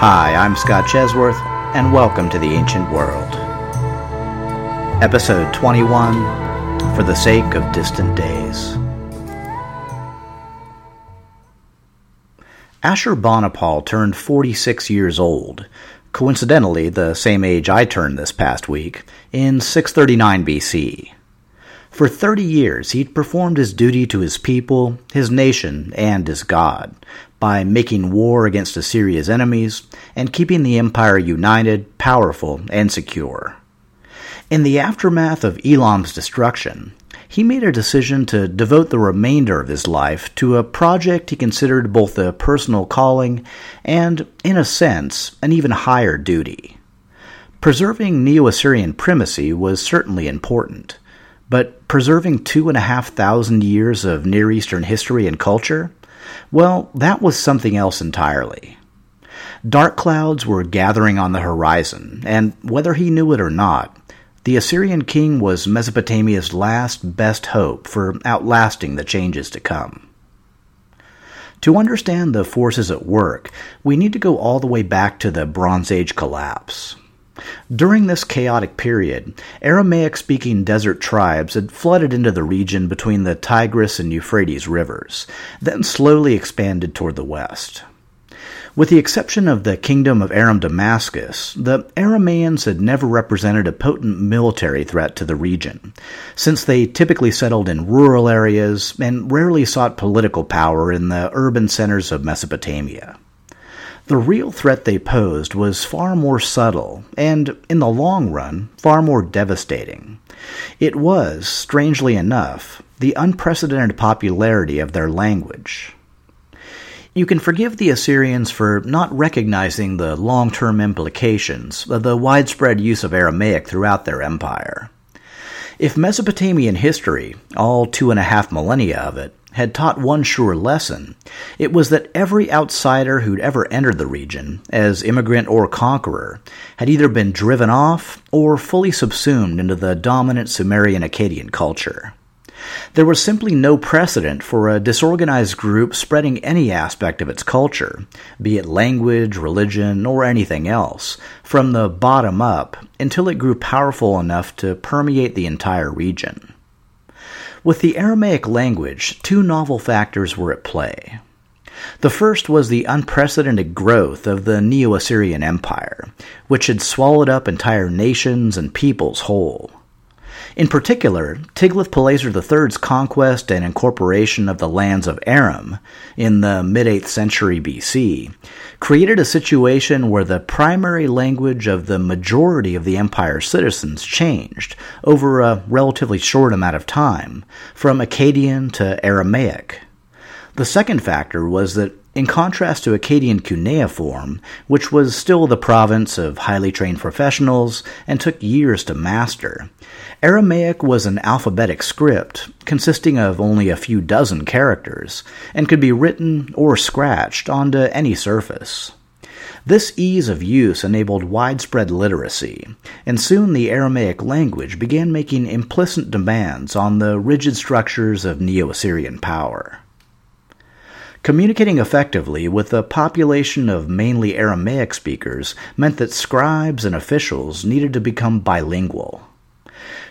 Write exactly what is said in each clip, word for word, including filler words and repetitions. Hi, I'm Scott Chesworth, and welcome to The Ancient World. Episode twenty-one, For the Sake of Distant Days. Ashurbanipal turned forty-six years old, coincidentally the same age I turned this past week, in six thirty-nine B C. For thirty years he'd performed his duty to his people, his nation, and his god, by making war against Assyria's enemies and keeping the empire united, powerful, and secure. In the aftermath of Elam's destruction, he made a decision to devote the remainder of his life to a project he considered both a personal calling and, in a sense, an even higher duty. Preserving Neo-Assyrian primacy was certainly important, but preserving two and a half thousand years of Near Eastern history and culture? Well, that was something else entirely. Dark clouds were gathering on the horizon, and whether he knew it or not, the Assyrian king was Mesopotamia's last best hope for outlasting the changes to come. To understand the forces at work, we need to go all the way back to the Bronze Age collapse. During this chaotic period, Aramaic-speaking desert tribes had flooded into the region between the Tigris and Euphrates rivers, then slowly expanded toward the west. With the exception of the kingdom of Aram Damascus, the Aramaeans had never represented a potent military threat to the region, since they typically settled in rural areas and rarely sought political power in the urban centers of Mesopotamia. The real threat they posed was far more subtle and, in the long run, far more devastating. It was, strangely enough, the unprecedented popularity of their language. You can forgive the Assyrians for not recognizing the long-term implications of the widespread use of Aramaic throughout their empire. If Mesopotamian history, all two and a half millennia of it, had taught one sure lesson, it was that every outsider who'd ever entered the region, as immigrant or conqueror, had either been driven off or fully subsumed into the dominant Sumerian Akkadian culture. There was simply no precedent for a disorganized group spreading any aspect of its culture, be it language, religion, or anything else, from the bottom up until it grew powerful enough to permeate the entire region. With the Aramaic language, two novel factors were at play. The first was the unprecedented growth of the Neo-Assyrian Empire, which had swallowed up entire nations and peoples whole. In particular, Tiglath-Pileser the third's conquest and incorporation of the lands of Aram in the mid-eighth century B C created a situation where the primary language of the majority of the empire's citizens changed over a relatively short amount of time, from Akkadian to Aramaic. The second factor was that, in contrast to Akkadian cuneiform, which was still the province of highly trained professionals and took years to master, Aramaic was an alphabetic script consisting of only a few dozen characters and could be written or scratched onto any surface. This ease of use enabled widespread literacy, and soon the Aramaic language began making implicit demands on the rigid structures of Neo-Assyrian power. Communicating effectively with a population of mainly Aramaic speakers meant that scribes and officials needed to become bilingual.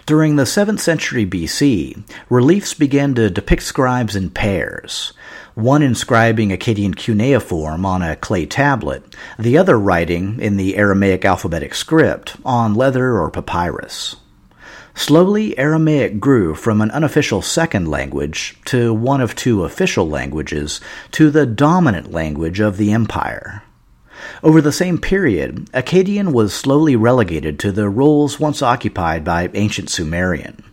During the seventh century B C, reliefs began to depict scribes in pairs, one inscribing Akkadian cuneiform on a clay tablet, the other writing in the Aramaic alphabetic script on leather or papyrus. Slowly, Aramaic grew from an unofficial second language to one of two official languages to the dominant language of the empire. Over the same period, Akkadian was slowly relegated to the roles once occupied by ancient Sumerian,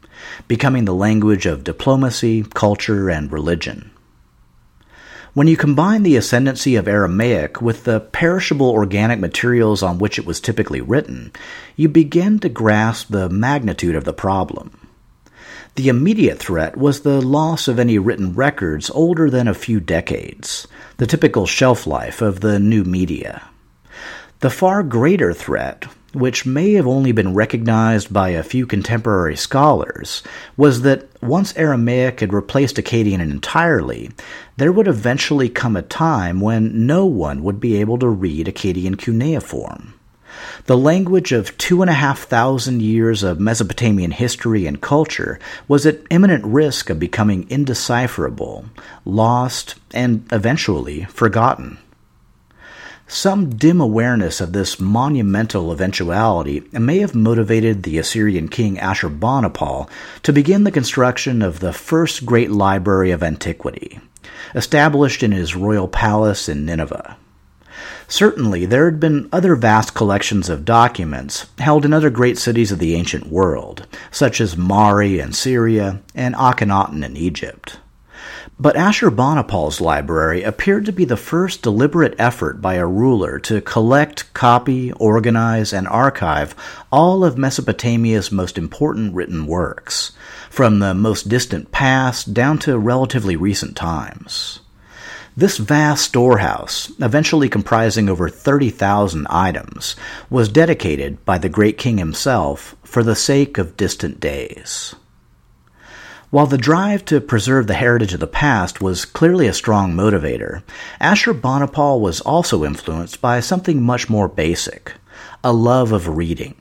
becoming the language of diplomacy, culture, and religion. When you combine the ascendancy of Aramaic with the perishable organic materials on which it was typically written, you begin to grasp the magnitude of the problem. The immediate threat was the loss of any written records older than a few decades, the typical shelf life of the new media. The far greater threat, which may have only been recognized by a few contemporary scholars, was that once Aramaic had replaced Akkadian entirely, there would eventually come a time when no one would be able to read Akkadian cuneiform. The language of two and a half thousand years of Mesopotamian history and culture was at imminent risk of becoming indecipherable, lost, and eventually forgotten. Some dim awareness of this monumental eventuality may have motivated the Assyrian king Ashurbanipal to begin the construction of the first great library of antiquity, established in his royal palace in Nineveh. Certainly, there had been other vast collections of documents held in other great cities of the ancient world, such as Mari in Syria and Akhenaten in Egypt. But Ashurbanipal's library appeared to be the first deliberate effort by a ruler to collect, copy, organize, and archive all of Mesopotamia's most important written works, from the most distant past down to relatively recent times. This vast storehouse, eventually comprising over thirty thousand items, was dedicated by the great king himself for the sake of distant days. While the drive to preserve the heritage of the past was clearly a strong motivator, Ashurbanipal was also influenced by something much more basic, a love of reading.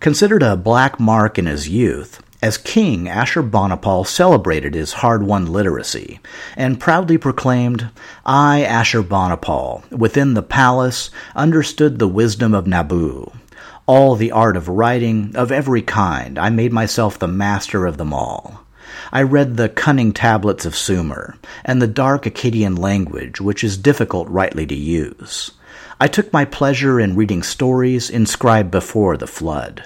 Considered a black mark in his youth, as king, Ashurbanipal celebrated his hard-won literacy and proudly proclaimed, "I, Ashurbanipal, within the palace, understood the wisdom of Nabu. All the art of writing, of every kind, I made myself the master of them all. I read the cunning tablets of Sumer, and the dark Akkadian language, which is difficult rightly to use. I took my pleasure in reading stories inscribed before the flood."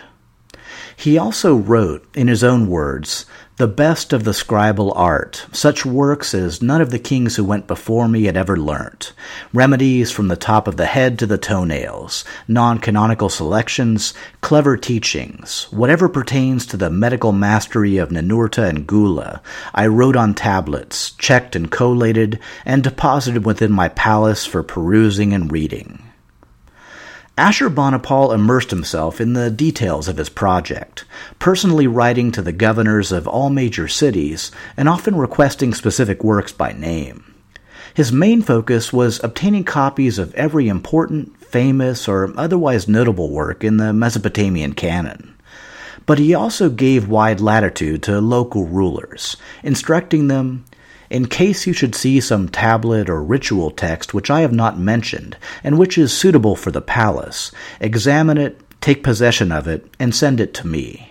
He also wrote, in his own words, "the best of the scribal art, such works as none of the kings who went before me had ever learnt, remedies from the top of the head to the toenails, non-canonical selections, clever teachings, whatever pertains to the medical mastery of Ninurta and Gula, I wrote on tablets, checked and collated, and deposited within my palace for perusing and reading." Ashurbanipal immersed himself in the details of his project, personally writing to the governors of all major cities and often requesting specific works by name. His main focus was obtaining copies of every important, famous, or otherwise notable work in the Mesopotamian canon. But he also gave wide latitude to local rulers, instructing them, "In case you should see some tablet or ritual text which I have not mentioned, and which is suitable for the palace, examine it, take possession of it, and send it to me."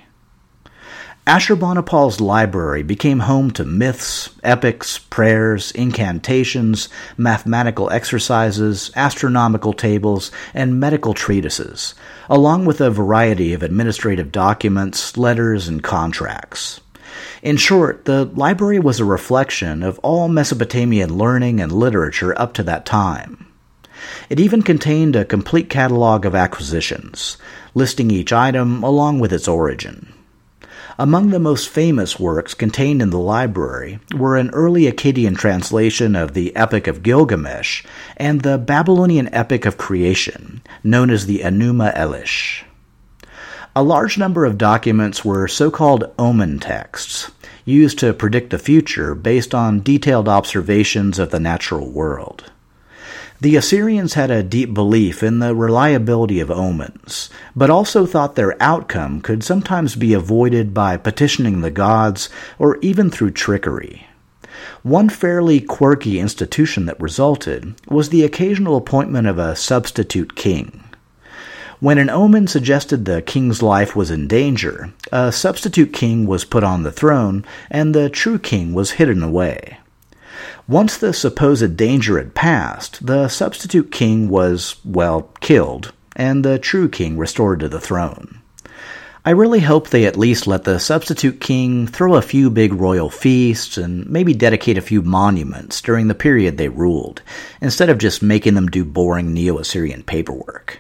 Ashurbanipal's library became home to myths, epics, prayers, incantations, mathematical exercises, astronomical tables, and medical treatises, along with a variety of administrative documents, letters, and contracts. In short, the library was a reflection of all Mesopotamian learning and literature up to that time. It even contained a complete catalog of acquisitions, listing each item along with its origin. Among the most famous works contained in the library were an early Akkadian translation of the Epic of Gilgamesh and the Babylonian Epic of Creation, known as the Enuma Elish. A large number of documents were so-called omen texts, used to predict the future based on detailed observations of the natural world. The Assyrians had a deep belief in the reliability of omens, but also thought their outcome could sometimes be avoided by petitioning the gods or even through trickery. One fairly quirky institution that resulted was the occasional appointment of a substitute king. When an omen suggested the king's life was in danger, a substitute king was put on the throne, and the true king was hidden away. Once the supposed danger had passed, the substitute king was, well, killed, and the true king restored to the throne. I really hope they at least let the substitute king throw a few big royal feasts and maybe dedicate a few monuments during the period they ruled, instead of just making them do boring Neo-Assyrian paperwork.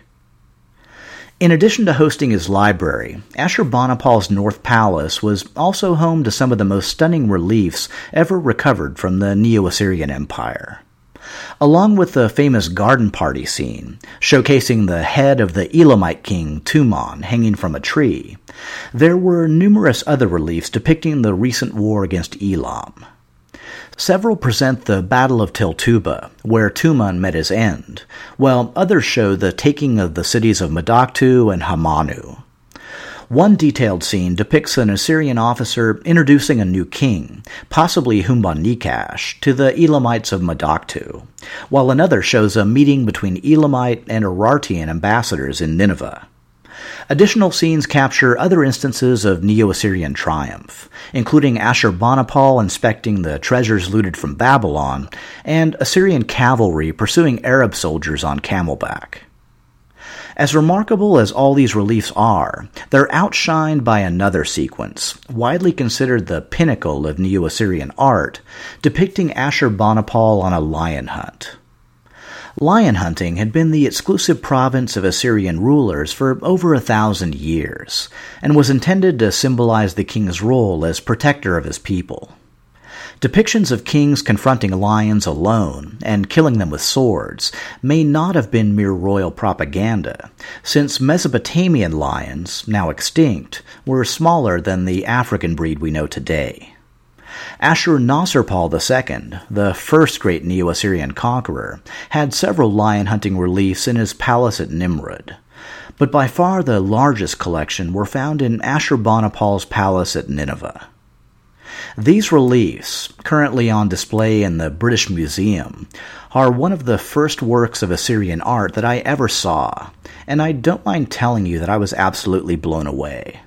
In addition to hosting his library, Ashurbanipal's North Palace was also home to some of the most stunning reliefs ever recovered from the Neo-Assyrian Empire. Along with the famous garden party scene, showcasing the head of the Elamite king Teumman hanging from a tree, there were numerous other reliefs depicting the recent war against Elam. Several present the Battle of Tiltuba, where Teumman met his end, while others show the taking of the cities of Madaktu and Hamanu. One detailed scene depicts an Assyrian officer introducing a new king, possibly Humbanikash, to the Elamites of Madaktu, while another shows a meeting between Elamite and Urartian ambassadors in Nineveh. Additional scenes capture other instances of Neo-Assyrian triumph, including Ashurbanipal inspecting the treasures looted from Babylon, and Assyrian cavalry pursuing Arab soldiers on camelback. As remarkable as all these reliefs are, they're outshined by another sequence, widely considered the pinnacle of Neo-Assyrian art, depicting Ashurbanipal on a lion hunt. Lion hunting had been the exclusive province of Assyrian rulers for over a thousand years, and was intended to symbolize the king's role as protector of his people. Depictions of kings confronting lions alone and killing them with swords may not have been mere royal propaganda, since Mesopotamian lions, now extinct, were smaller than the African breed we know today. Ashurnasirpal the second, the first great Neo-Assyrian conqueror, had several lion-hunting reliefs in his palace at Nimrud, but by far the largest collection were found in Ashurbanipal's palace at Nineveh. These reliefs, currently on display in the British Museum, are one of the first works of Assyrian art that I ever saw, and I don't mind telling you that I was absolutely blown away.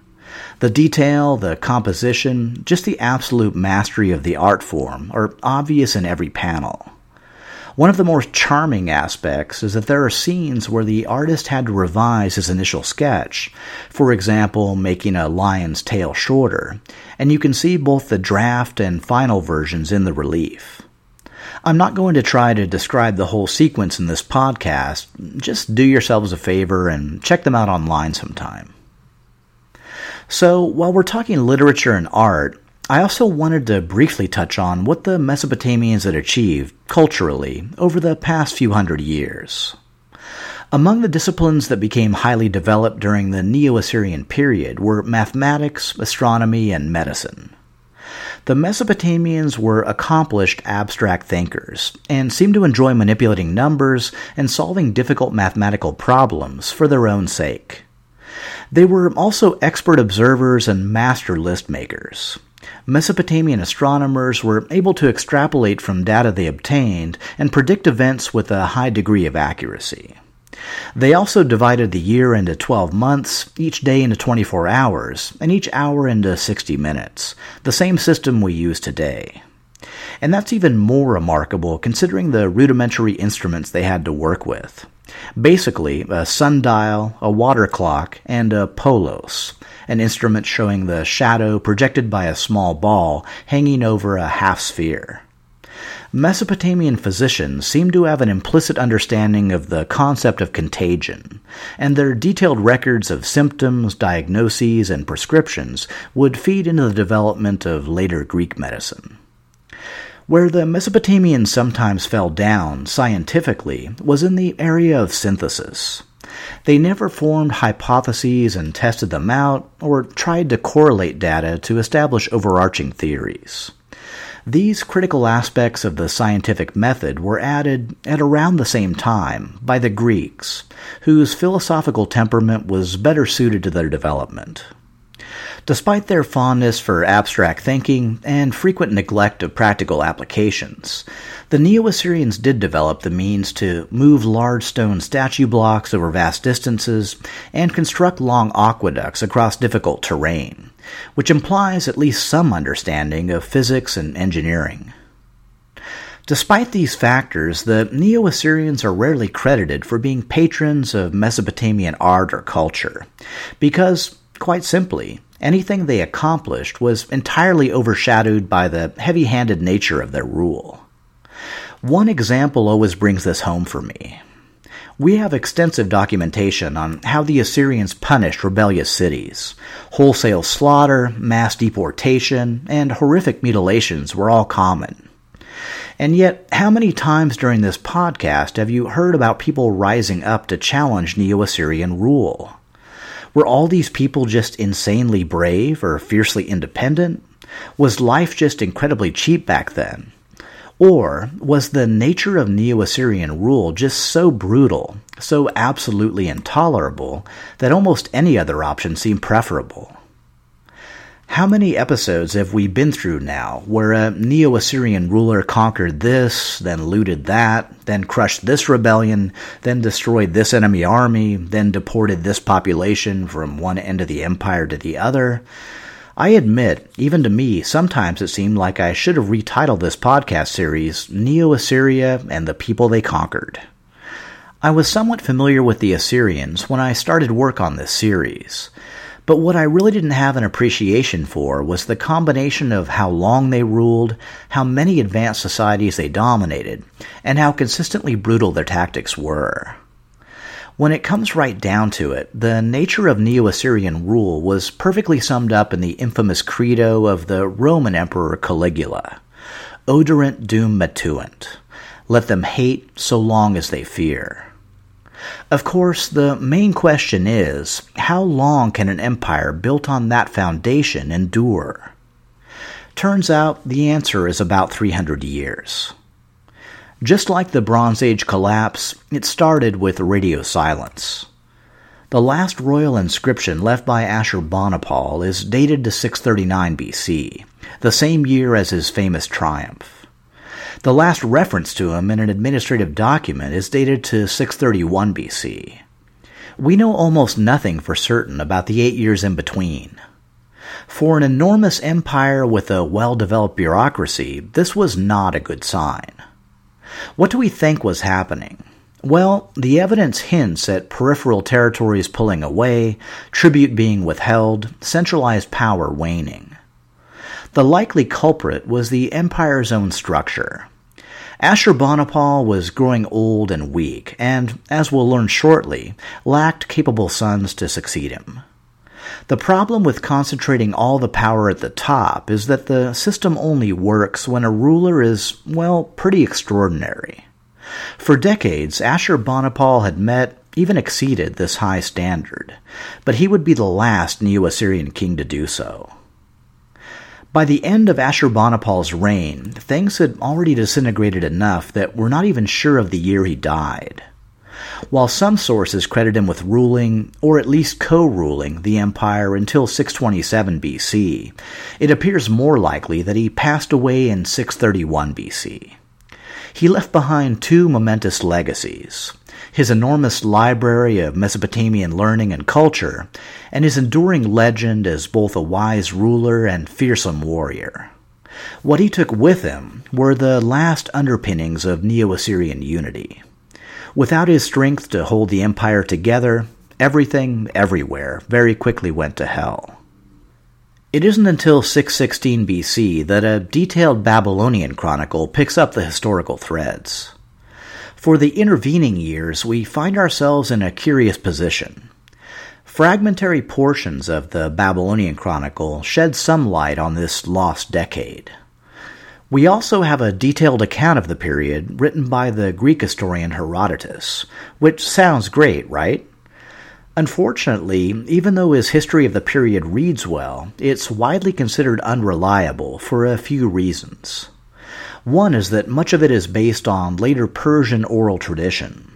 The detail, the composition, just the absolute mastery of the art form are obvious in every panel. One of the more charming aspects is that there are scenes where the artist had to revise his initial sketch, for example, making a lion's tail shorter, and you can see both the draft and final versions in the relief. I'm not going to try to describe the whole sequence in this podcast, just do yourselves a favor and check them out online sometime. So, while we're talking literature and art, I also wanted to briefly touch on what the Mesopotamians had achieved, culturally, over the past few hundred years. Among the disciplines that became highly developed during the Neo-Assyrian period were mathematics, astronomy, and medicine. The Mesopotamians were accomplished abstract thinkers, and seemed to enjoy manipulating numbers and solving difficult mathematical problems for their own sake. They were also expert observers and master list makers. Mesopotamian astronomers were able to extrapolate from data they obtained and predict events with a high degree of accuracy. They also divided the year into twelve months, each day into twenty-four hours, and each hour into sixty minutes, the same system we use today. And that's even more remarkable considering the rudimentary instruments they had to work with. Basically, a sundial, a water clock, and a polos, an instrument showing the shadow projected by a small ball hanging over a half-sphere. Mesopotamian physicians seem to have an implicit understanding of the concept of contagion, and their detailed records of symptoms, diagnoses, and prescriptions would feed into the development of later Greek medicine. Where the Mesopotamians sometimes fell down, scientifically, was in the area of synthesis. They never formed hypotheses and tested them out, or tried to correlate data to establish overarching theories. These critical aspects of the scientific method were added at around the same time by the Greeks, whose philosophical temperament was better suited to their development. Despite their fondness for abstract thinking and frequent neglect of practical applications, the Neo-Assyrians did develop the means to move large stone statue blocks over vast distances and construct long aqueducts across difficult terrain, which implies at least some understanding of physics and engineering. Despite these factors, the Neo-Assyrians are rarely credited for being patrons of Mesopotamian art or culture, because, quite simply, anything they accomplished was entirely overshadowed by the heavy-handed nature of their rule. One example always brings this home for me. We have extensive documentation on how the Assyrians punished rebellious cities. Wholesale slaughter, mass deportation, and horrific mutilations were all common. And yet, how many times during this podcast have you heard about people rising up to challenge Neo-Assyrian rule? Were all these people just insanely brave or fiercely independent? Was life just incredibly cheap back then? Or was the nature of Neo-Assyrian rule just so brutal, so absolutely intolerable, that almost any other option seemed preferable? How many episodes have we been through now where a Neo-Assyrian ruler conquered this, then looted that, then crushed this rebellion, then destroyed this enemy army, then deported this population from one end of the empire to the other? I admit, even to me, sometimes it seemed like I should have retitled this podcast series Neo-Assyria and the People They Conquered. I was somewhat familiar with the Assyrians when I started work on this series, but what I really didn't have an appreciation for was the combination of how long they ruled, how many advanced societies they dominated, and how consistently brutal their tactics were. When it comes right down to it, the nature of Neo-Assyrian rule was perfectly summed up in the infamous credo of the Roman Emperor Caligula, "Oderint dum metuant," let them hate so long as they fear. Of course, the main question is, how long can an empire built on that foundation endure? Turns out the answer is about three hundred years. Just like the Bronze Age collapse, it started with radio silence. The last royal inscription left by Ashurbanipal is dated to six thirty-nine B C, the same year as his famous triumph. The last reference to him in an administrative document is dated to six thirty-one B C. We know almost nothing for certain about the eight years in between. For an enormous empire with a well-developed bureaucracy, this was not a good sign. What do we think was happening? Well, the evidence hints at peripheral territories pulling away, tribute being withheld, centralized power waning. The likely culprit was the empire's own structure. Ashurbanipal was growing old and weak, and, as we'll learn shortly, lacked capable sons to succeed him. The problem with concentrating all the power at the top is that the system only works when a ruler is, well, pretty extraordinary. For decades, Ashurbanipal had met, even exceeded, this high standard, but he would be the last Neo-Assyrian king to do so. By the end of Ashurbanipal's reign, things had already disintegrated enough that we're not even sure of the year he died, while some sources credit him with ruling, or at least co-ruling, the empire until six twenty-seven B C, it appears more likely that he passed away in six thirty-one B C. He left behind two momentous legacies: his enormous library of Mesopotamian learning and culture, and his enduring legend as both a wise ruler and fearsome warrior. What he took with him were the last underpinnings of Neo-Assyrian unity. Without his strength to hold the empire together, everything, everywhere, very quickly went to hell. It isn't until six sixteen B C that a detailed Babylonian chronicle picks up the historical threads. For the intervening years, we find ourselves in a curious position. Fragmentary portions of the Babylonian chronicle shed some light on this lost decade. We also have a detailed account of the period written by the Greek historian Herodotus, which sounds great, right? Unfortunately, even though his history of the period reads well, it's widely considered unreliable for a few reasons. One is that much of it is based on later Persian oral tradition.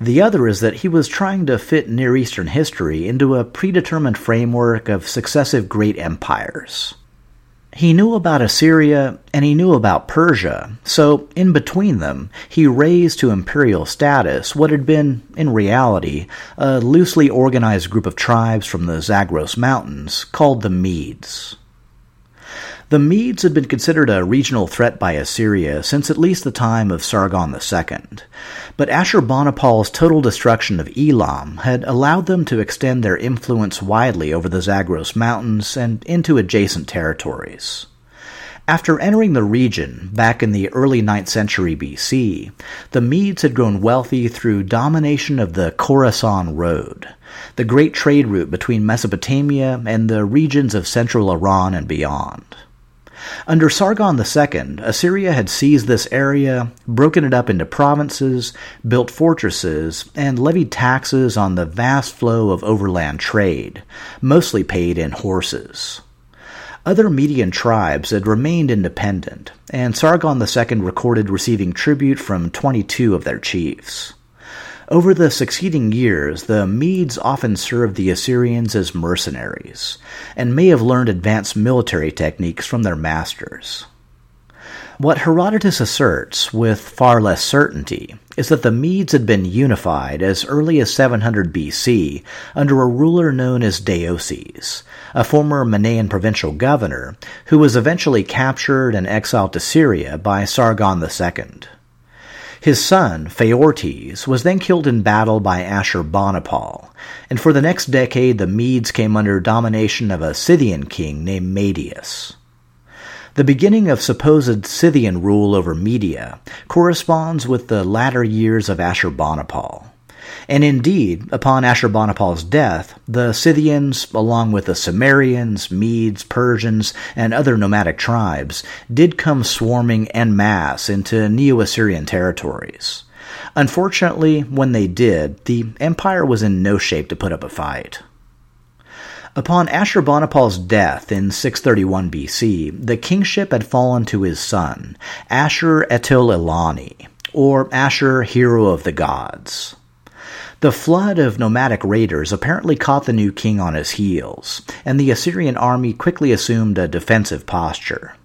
The other is that he was trying to fit Near Eastern history into a predetermined framework of successive great empires. He knew about Assyria and he knew about Persia, so in between them, he raised to imperial status what had been, in reality, a loosely organized group of tribes from the Zagros Mountains called the Medes. The Medes had been considered a regional threat by Assyria since at least the time of Sargon the Second, but Ashurbanipal's total destruction of Elam had allowed them to extend their influence widely over the Zagros Mountains and into adjacent territories. After entering the region back in the early ninth century B C, the Medes had grown wealthy through domination of the Khorasan Road, the great trade route between Mesopotamia and the regions of central Iran and beyond. Under Sargon the Second, Assyria had seized this area, broken it up into provinces, built fortresses, and levied taxes on the vast flow of overland trade, mostly paid in horses. Other Median tribes had remained independent, and Sargon the Second recorded receiving tribute from twenty-two of their chiefs. Over the succeeding years, the Medes often served the Assyrians as mercenaries, and may have learned advanced military techniques from their masters. What Herodotus asserts, with far less certainty, is that the Medes had been unified as early as seven hundred B C under a ruler known as Deioces, a former Menaean provincial governor, who was eventually captured and exiled to Syria by Sargon the Second. His son, Phaortes, was then killed in battle by Ashurbanipal, and for the next decade the Medes came under domination of a Scythian king named Medius. The beginning of supposed Scythian rule over Media corresponds with the latter years of Ashurbanipal, and indeed, upon Ashurbanipal's death, the Scythians, along with the Sumerians, Medes, Persians, and other nomadic tribes, did come swarming en masse into Neo-Assyrian territories. Unfortunately, when they did, the empire was in no shape to put up a fight. Upon Ashurbanipal's death in six thirty-one B C, the kingship had fallen to his son, Ashur-Etil-Elani, or Ashur, Hero of the Gods. The flood of nomadic raiders apparently caught the new king on his heels, and the Assyrian army quickly assumed a defensive posture.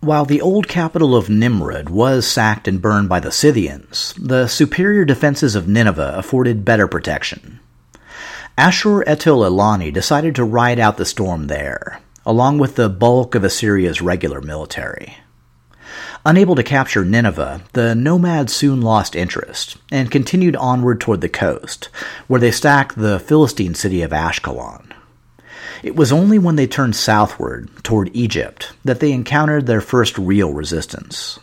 While the old capital of Nimrud was sacked and burned by the Scythians, the superior defenses of Nineveh afforded better protection. Ashur-Etil-Elani decided to ride out the storm there, along with the bulk of Assyria's regular military. Unable to capture Nineveh, the nomads soon lost interest and continued onward toward the coast, where they sacked the Philistine city of Ashkelon. It was only when they turned southward, toward Egypt, that they encountered their first real resistance.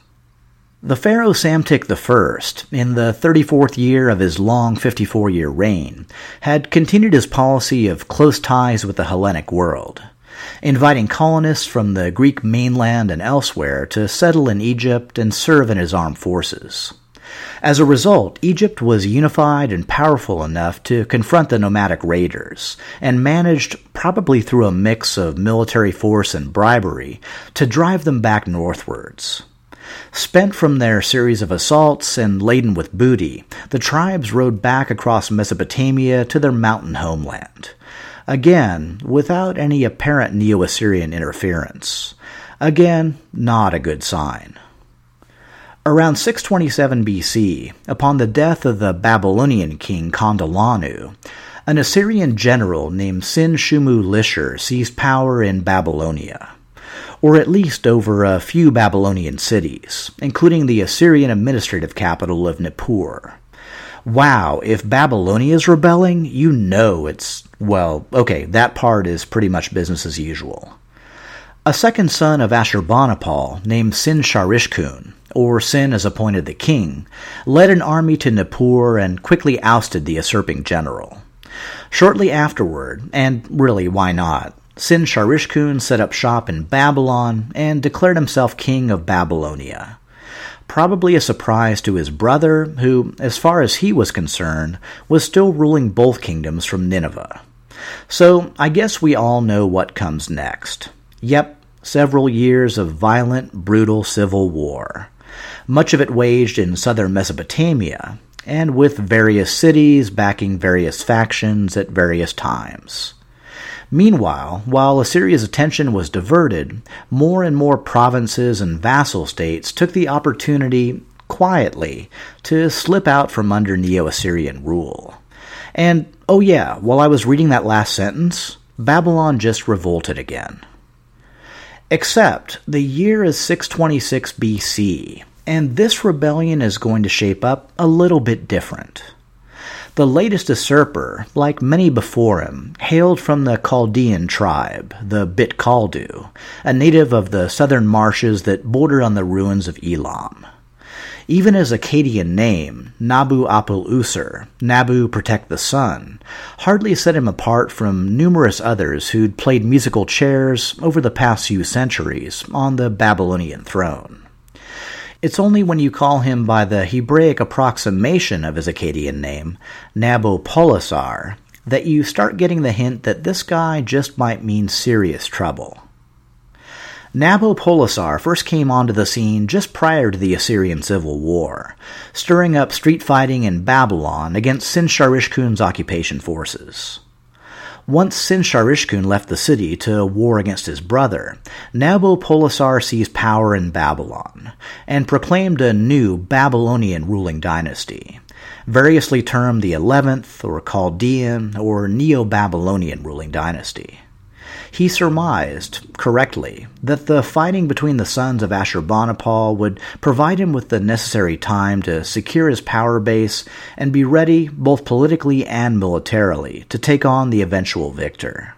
The pharaoh Psamtik the First, in the thirty-fourth year of his long fifty-four-year reign, had continued his policy of close ties with the Hellenic world, inviting colonists from the Greek mainland and elsewhere to settle in Egypt and serve in his armed forces. As a result, Egypt was unified and powerful enough to confront the nomadic raiders, and managed, probably through a mix of military force and bribery, to drive them back northwards. Spent from their series of assaults and laden with booty, the tribes rode back across Mesopotamia to their mountain homeland. Again, without any apparent Neo-Assyrian interference. Again, not a good sign. Around six twenty-seven B C, upon the death of the Babylonian king Kandalanu, an Assyrian general named Sin-Shumu-Lishar seized power in Babylonia, or at least over a few Babylonian cities, including the Assyrian administrative capital of Nippur. Wow, if Babylonia's rebelling, you know it's, well, okay, that part is pretty much business as usual. A second son of Ashurbanipal, named Sin-Sharishkun, or Sin as appointed the king, led an army to Nippur and quickly ousted the usurping general. Shortly afterward, and really why not, Sin-Sharishkun set up shop in Babylon and declared himself king of Babylonia. Probably a surprise to his brother, who, as far as he was concerned, was still ruling both kingdoms from Nineveh. So I guess we all know what comes next. Yep, several years of violent, brutal civil war. Much of it waged in southern Mesopotamia, and with various cities backing various factions at various times. Meanwhile, while Assyria's attention was diverted, more and more provinces and vassal states took the opportunity, quietly, to slip out from under Neo-Assyrian rule. And, oh yeah, while I was reading that last sentence, Babylon just revolted again. Except, the year is six twenty-six B C, and this rebellion is going to shape up a little bit different. The latest usurper, like many before him, hailed from the Chaldean tribe, the Bit Kaldu, a native of the southern marshes that border on the ruins of Elam. Even his Akkadian name, Nabu Apel-Usur, Nabu Protect the Sun, hardly set him apart from numerous others who'd played musical chairs over the past few centuries on the Babylonian throne. It's only when you call him by the Hebraic approximation of his Akkadian name, Nabopolassar, that you start getting the hint that this guy just might mean serious trouble. Nabopolassar first came onto the scene just prior to the Assyrian Civil War, stirring up street fighting in Babylon against Sin-Sharishkun's occupation forces. Once Sin-Sharishkun left the city to war against his brother, Nabopolassar seized power in Babylon, and proclaimed a new Babylonian ruling dynasty, variously termed the eleventh, or Chaldean, or Neo-Babylonian ruling dynasty. He surmised, correctly, that the fighting between the sons of Ashurbanipal would provide him with the necessary time to secure his power base and be ready, both politically and militarily, to take on the eventual victor.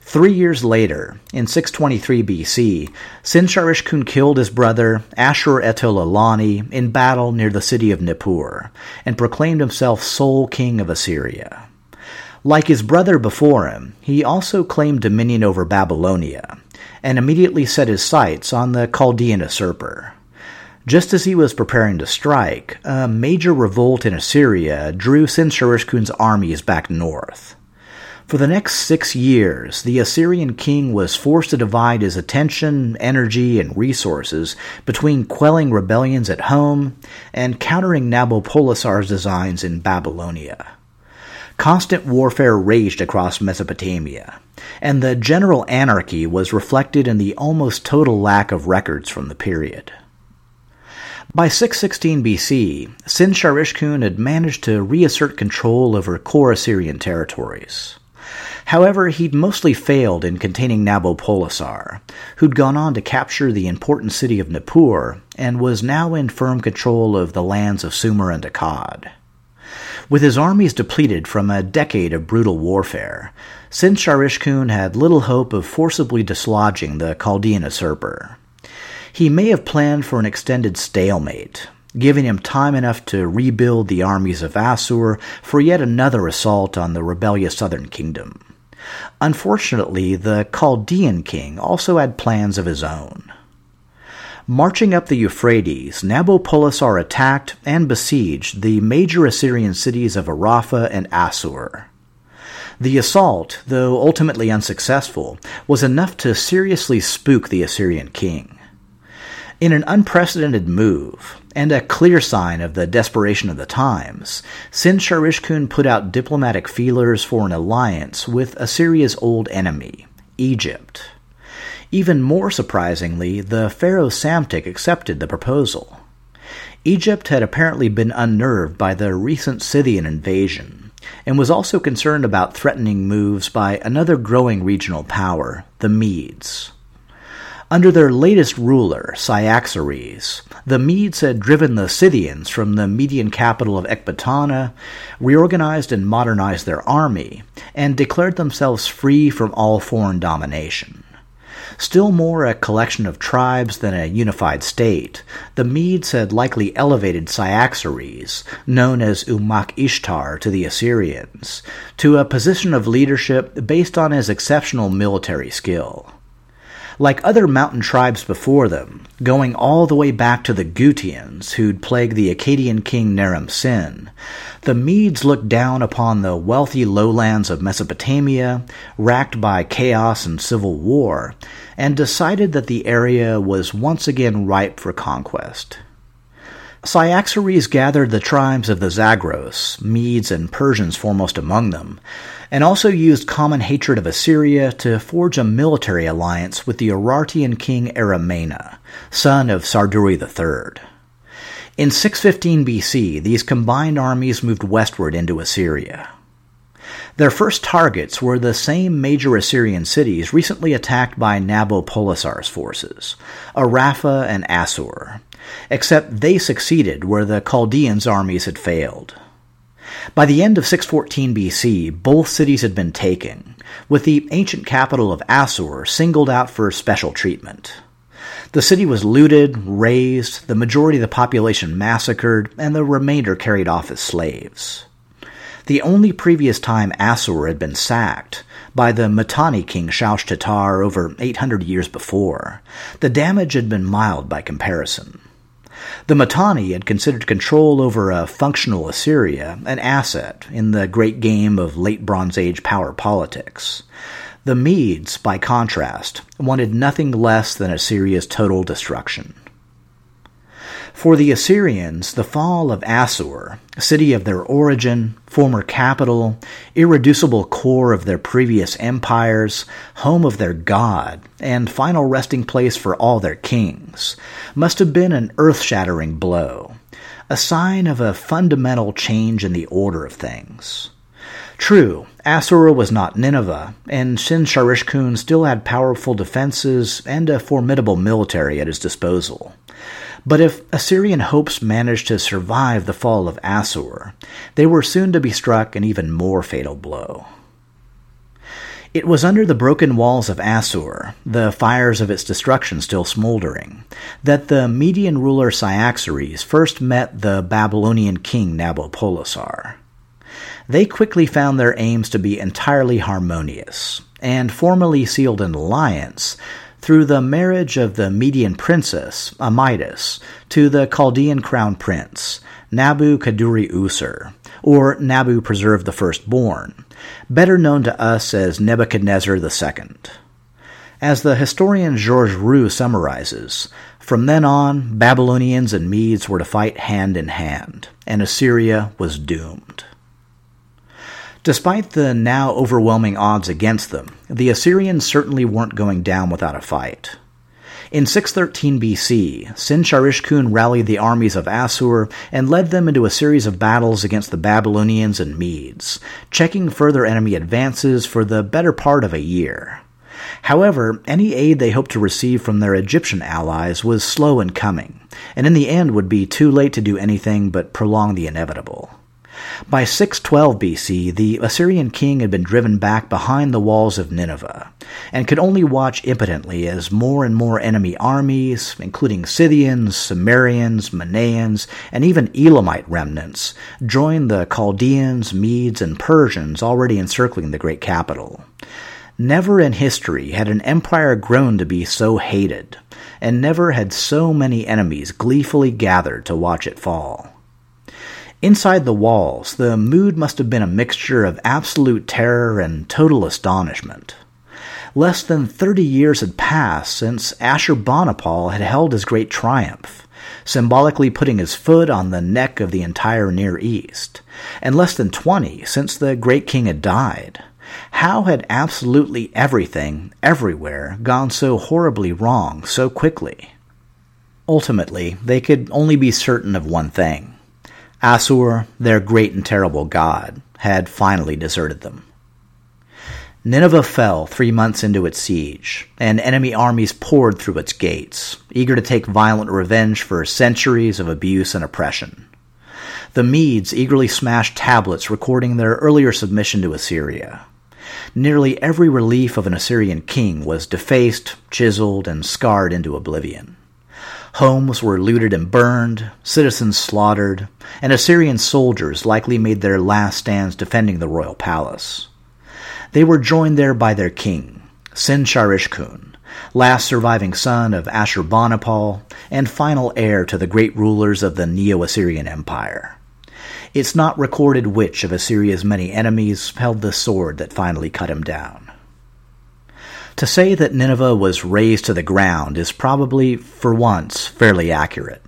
Three years later, in six twenty-three B C, Sin-Sharishkun killed his brother Ashur-Etil-Elani in battle near the city of Nippur, and proclaimed himself sole king of Assyria. Like his brother before him, he also claimed dominion over Babylonia, and immediately set his sights on the Chaldean usurper. Just as he was preparing to strike, a major revolt in Assyria drew Sin-Sharishkun's armies back north. For the next six years, the Assyrian king was forced to divide his attention, energy, and resources between quelling rebellions at home and countering Nabopolassar's designs in Babylonia. Constant warfare raged across Mesopotamia, and the general anarchy was reflected in the almost total lack of records from the period. By six sixteen B C, Sin-Sharishkun had managed to reassert control over core Assyrian territories. However, he'd mostly failed in containing Nabopolassar, who'd gone on to capture the important city of Nippur and was now in firm control of the lands of Sumer and Akkad. With his armies depleted from a decade of brutal warfare, Sin-Sharishkun had little hope of forcibly dislodging the Chaldean usurper. He may have planned for an extended stalemate, giving him time enough to rebuild the armies of Assur for yet another assault on the rebellious southern kingdom. Unfortunately, the Chaldean king also had plans of his own. Marching up the Euphrates, Nabopolassar attacked and besieged the major Assyrian cities of Arapha and Assur. The assault, though ultimately unsuccessful, was enough to seriously spook the Assyrian king. In an unprecedented move, and a clear sign of the desperation of the times, Sin-Sharishkun put out diplomatic feelers for an alliance with Assyria's old enemy, Egypt. Even more surprisingly, the pharaoh Psamtik accepted the proposal. Egypt had apparently been unnerved by the recent Scythian invasion, and was also concerned about threatening moves by another growing regional power, the Medes. Under their latest ruler, Cyaxares, the Medes had driven the Scythians from the Median capital of Ecbatana, reorganized and modernized their army, and declared themselves free from all foreign domination. Still more a collection of tribes than a unified state, the Medes had likely elevated Cyaxares, known as Umak-Ishtar to the Assyrians, to a position of leadership based on his exceptional military skill. like other mountain tribes before them, going all the way back to the Gutians who'd plagued the Akkadian king Naram-Sin, the Medes looked down upon the wealthy lowlands of Mesopotamia, racked by chaos and civil war, and decided that the area was once again ripe for conquest. Cyaxares gathered the tribes of the Zagros, Medes and Persians foremost among them, and also used common hatred of Assyria to forge a military alliance with the Urartian king Aramena, son of Sarduri the Third. In six fifteen B C, these combined armies moved westward into Assyria. Their first targets were the same major Assyrian cities recently attacked by Nabopolassar's forces, Arrapha and Assur, except they succeeded where the Chaldeans' armies had failed. By the end of six fourteen B C, both cities had been taken, with the ancient capital of Assur singled out for special treatment. The city was looted, razed, the majority of the population massacred, and the remainder carried off as slaves. The only previous time Assur had been sacked, by the Mitanni king Shaushtatar over eight hundred years before, the damage had been mild by comparison. The Mitanni had considered control over a functional Assyria an asset in the great game of late Bronze Age power politics. The Medes, by contrast, wanted nothing less than Assyria's total destruction. For the Assyrians, the fall of Assur, city of their origin, former capital, irreducible core of their previous empires, home of their god, and final resting place for all their kings, must have been an earth-shattering blow, a sign of a fundamental change in the order of things. True, Assur was not Nineveh, and Sin-Sharishkun still had powerful defenses and a formidable military at his disposal. But if Assyrian hopes managed to survive the fall of Assur, they were soon to be struck an even more fatal blow. It was under the broken walls of Assur, the fires of its destruction still smoldering, that the Median ruler Cyaxares first met the Babylonian king Nabopolassar. They quickly found their aims to be entirely harmonious, and formally sealed an alliance through the marriage of the Median princess, Amytis, to the Chaldean crown prince, Nabu-Kaduri-Usur, or Nabu Preserved the Firstborn, better known to us as Nebuchadnezzar the Second. As the historian Georges Roux summarizes, from then on, Babylonians and Medes were to fight hand in hand, and Assyria was doomed. Despite the now overwhelming odds against them, the Assyrians certainly weren't going down without a fight. In six thirteen B C, Sin-Sharishkun rallied the armies of Assur and led them into a series of battles against the Babylonians and Medes, checking further enemy advances for the better part of a year. However, any aid they hoped to receive from their Egyptian allies was slow in coming, and in the end would be too late to do anything but prolong the inevitable. By six twelve B C, the Assyrian king had been driven back behind the walls of Nineveh, and could only watch impotently as more and more enemy armies, including Scythians, Sumerians, Menaeans, and even Elamite remnants, joined the Chaldeans, Medes, and Persians already encircling the great capital. Never in history had an empire grown to be so hated, and never had so many enemies gleefully gathered to watch it fall. Inside the walls, the mood must have been a mixture of absolute terror and total astonishment. Less than thirty years had passed since Ashurbanipal had held his great triumph, symbolically putting his foot on the neck of the entire Near East, and less than twenty since the great king had died. How had absolutely everything, everywhere, gone so horribly wrong so quickly? Ultimately, they could only be certain of one thing. Assur, their great and terrible god, had finally deserted them. Nineveh fell three months into its siege, and enemy armies poured through its gates, eager to take violent revenge for centuries of abuse and oppression. The Medes eagerly smashed tablets recording their earlier submission to Assyria. Nearly every relief of an Assyrian king was defaced, chiseled, and scarred into oblivion. Homes were looted and burned, citizens slaughtered, and Assyrian soldiers likely made their last stands defending the royal palace. They were joined there by their king, Sin-Sharishkun, last surviving son of Ashurbanipal, and final heir to the great rulers of the Neo-Assyrian Empire. It's not recorded which of Assyria's many enemies held the sword that finally cut him down. To say that Nineveh was razed to the ground is probably, for once, fairly accurate.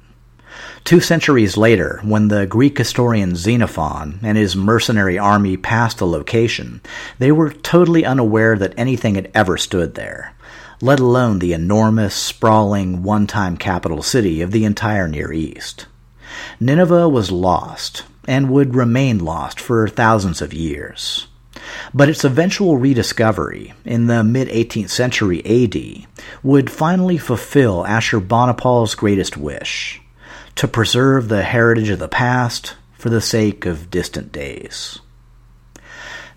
Two centuries later, when the Greek historian Xenophon and his mercenary army passed the location, they were totally unaware that anything had ever stood there, let alone the enormous, sprawling, one-time capital city of the entire Near East. Nineveh was lost, and would remain lost for thousands of years. But its eventual rediscovery, in the mid-eighteenth century A D, would finally fulfill Ashurbanipal's greatest wish— to preserve the heritage of the past for the sake of distant days.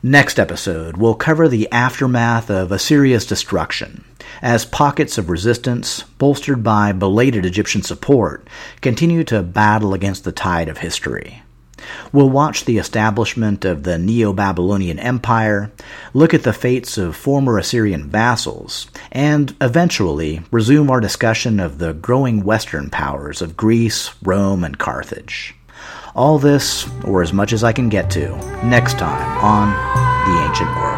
Next episode, we'll cover the aftermath of Assyria's destruction, as pockets of resistance, bolstered by belated Egyptian support, continue to battle against the tide of history. We'll watch the establishment of the Neo-Babylonian Empire, look at the fates of former Assyrian vassals, and eventually resume our discussion of the growing Western powers of Greece, Rome, and Carthage. All this, or as much as I can get to, next time on The Ancient World.